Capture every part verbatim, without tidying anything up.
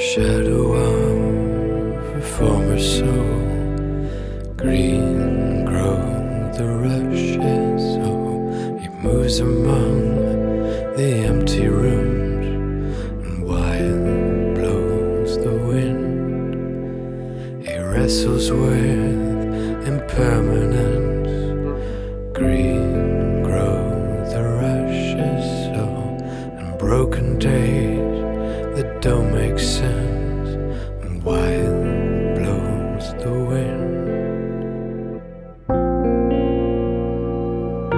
Shadow of a former soul, green grow the rushes, oh, it moves among the empty rooms, and wild blows the wind, it wrestles with impermanence, green grow the rushes, oh, and broken days that don't make sense, and wild blows the wind。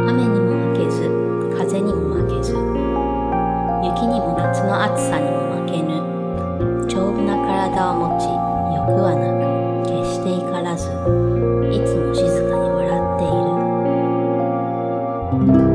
雨にも負けず、風にも負けず、雪にも夏の暑さにも負けぬ、丈夫な体を持ち、欲はなく、決して怒らず、いつも静かに笑っている。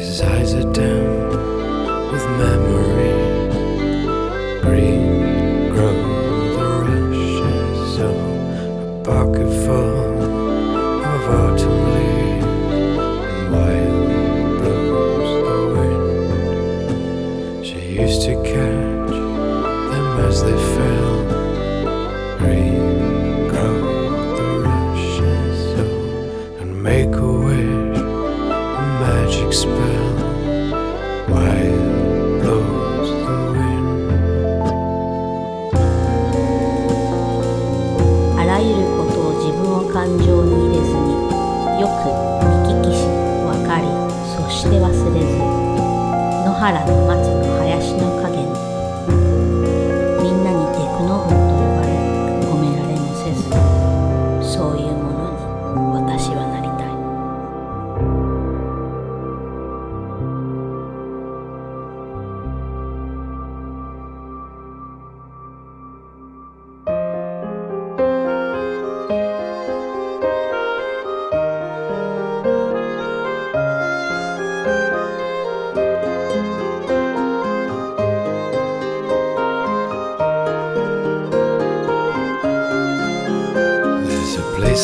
His eyes are dimmed with memories, green grow the rushes, oh, a pocket full of autumn leaves, and wild blows the wind. She used to catch them as they fell, green grow the rushes, oh, and make a wish, a magic spell.Wild blows the wind。 あらゆることを自分を感情に入れずに、よく見聞きし、分かり、そして忘れず、野原の松の林の影に、みんなにテクノホンと呼ばれ、褒められもせず、そういうものに私はなりたい。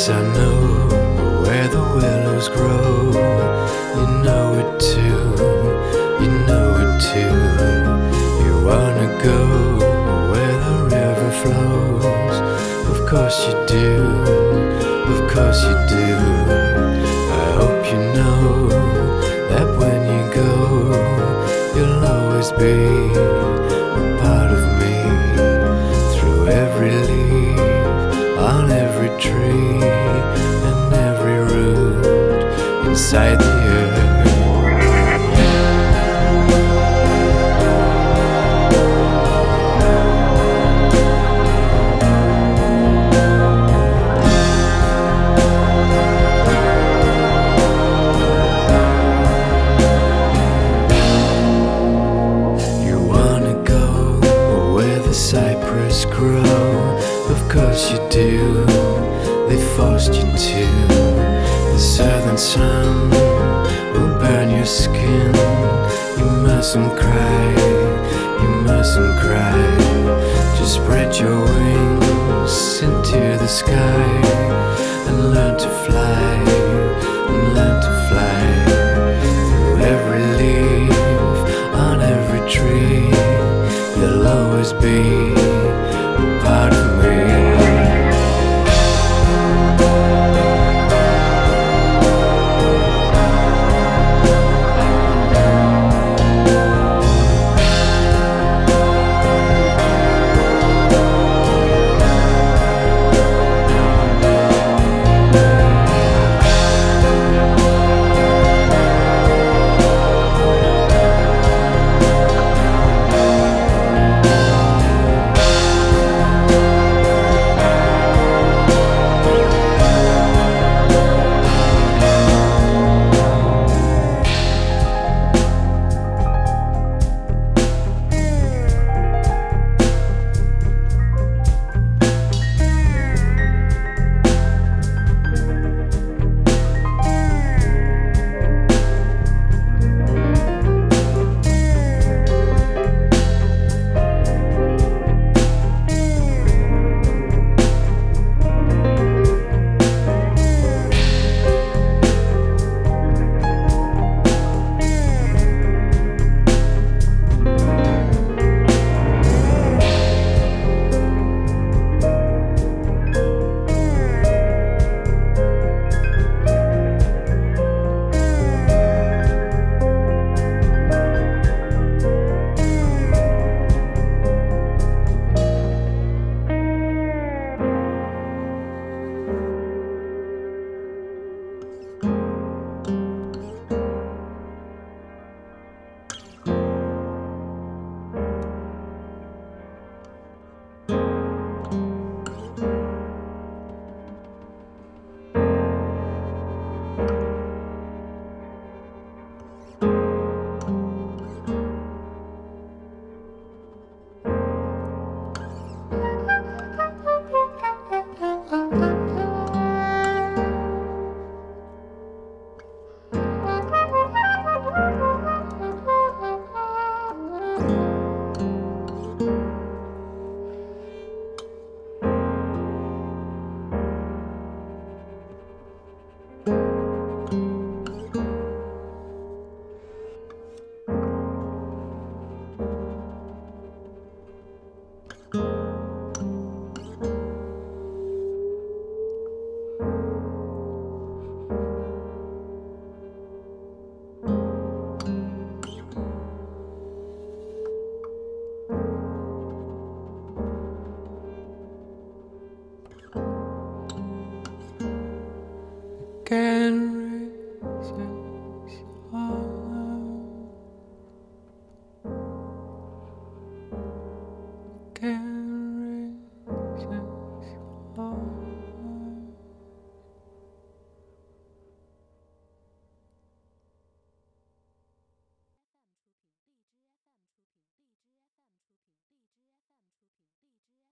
I know where the willows grow, you know it too, you know it too, you wanna go where the river flows, of course you do, of course you do, I hope you know that when you go, you'll always be a part of me, through every leaf, on every tree and every root inside the earth. You do, they forced you to. The southern sun will burn your skin. You mustn't cry, you mustn't cry. Just spread your wings into the sky and learn to fly, and learn to fly through every leaf, on every tree. You'll always be a part of me. can resist us.